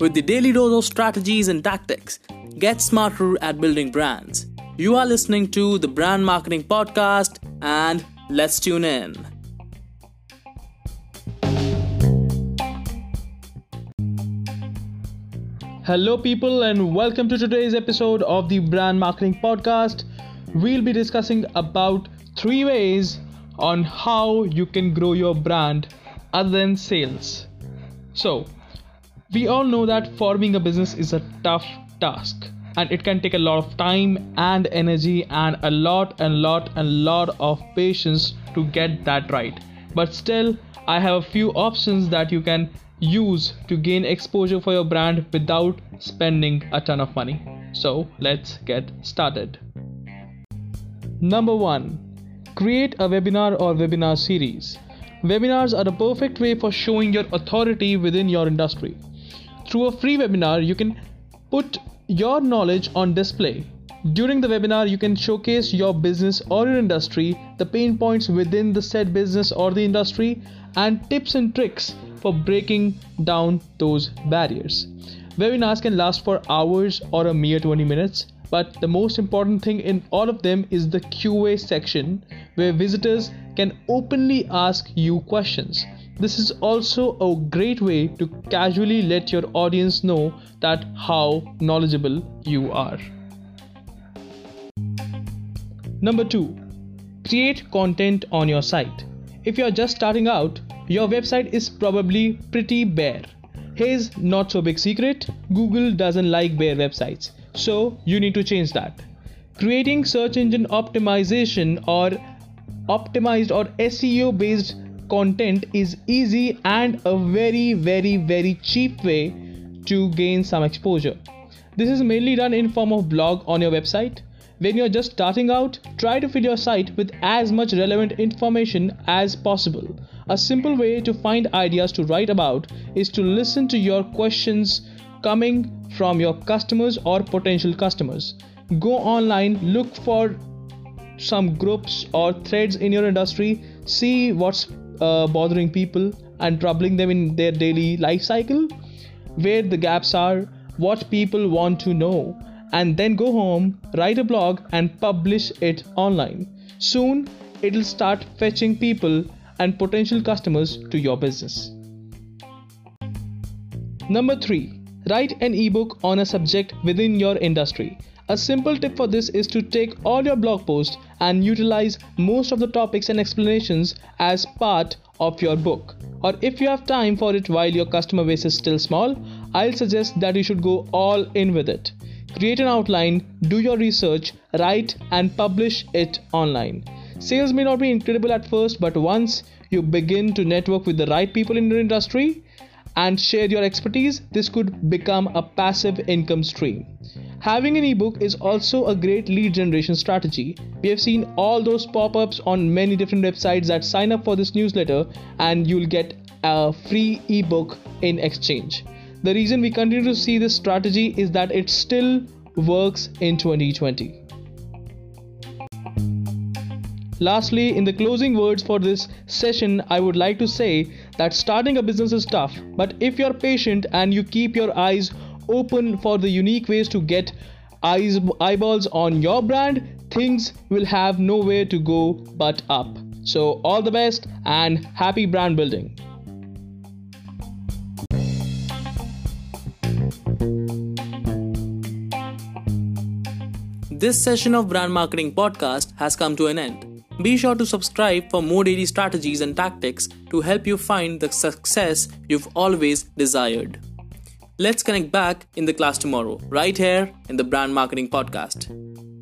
With the daily dose of strategies and tactics, get smarter at building brands. You are listening to the Brand Marketing Podcast, and let's tune in. Hello people, and welcome to today's episode of the Brand Marketing Podcast. We'll be discussing about 3 ways on how you can grow your brand other than sales. So, we all know that forming a business is a tough task, and it can take a lot of time and energy and a lot of patience to get that right. But still, I have a few options that you can use to gain exposure for your brand without spending a ton of money. So let's get started. Number 1, create a webinar or webinar series. Webinars are the perfect way for showing your authority within your industry. Through a free webinar, you can put your knowledge on display. During the webinar, you can showcase your business or your industry, the pain points within the said business or the industry, and tips and tricks for breaking down those barriers. Webinars can last for hours or a mere 20 minutes, but the most important thing in all of them is the QA section, where visitors can openly ask you questions. This is also a great way to casually let your audience know that how knowledgeable you are. Number 2, create content on your site. If you are just starting out, your website is probably pretty bare. Here's not so big secret: Google doesn't like bare websites, so you need to change that. Creating search engine optimization or optimized or SEO based content is easy and a very cheap way to gain some exposure. This is mainly done in form of blog on your website. When you're just starting out, try to fill your site with as much relevant information as possible. A simple way to find ideas to write about is to listen to your questions coming from your customers or potential customers. Go online, look for some groups or threads in your industry, see what's bothering people and troubling them in their daily life cycle, where the gaps are, what people want to know, and then go home, write a blog and publish it online. Soon it'll start fetching people and potential customers to your business. Number 3, write an ebook on a subject within your industry. A simple tip for this is to take all your blog posts and utilize most of the topics and explanations as part of your book. Or if you have time for it while your customer base is still small, I'll suggest that you should go all in with it. Create an outline, do your research, write and publish it online. Sales may not be incredible at first, but once you begin to network with the right people in your industry and share your expertise, this could become a passive income stream. Having an ebook is also a great lead generation strategy. We have seen all those pop-ups on many different websites that sign up for this newsletter, and you'll get a free ebook in exchange. The reason we continue to see this strategy is that it still works in 2020. Lastly, in the closing words for this session, I would like to say that starting a business is tough, but if you're patient and you keep your eyes open for the unique ways to get eyeballs on your brand, things will have nowhere to go but up. So all the best and happy brand building. This session of Brand Marketing Podcast has come to an end. Be sure to subscribe for more daily strategies and tactics to help you find the success you've always desired. Let's connect back in the class tomorrow, right here in the Brand Marketing Podcast.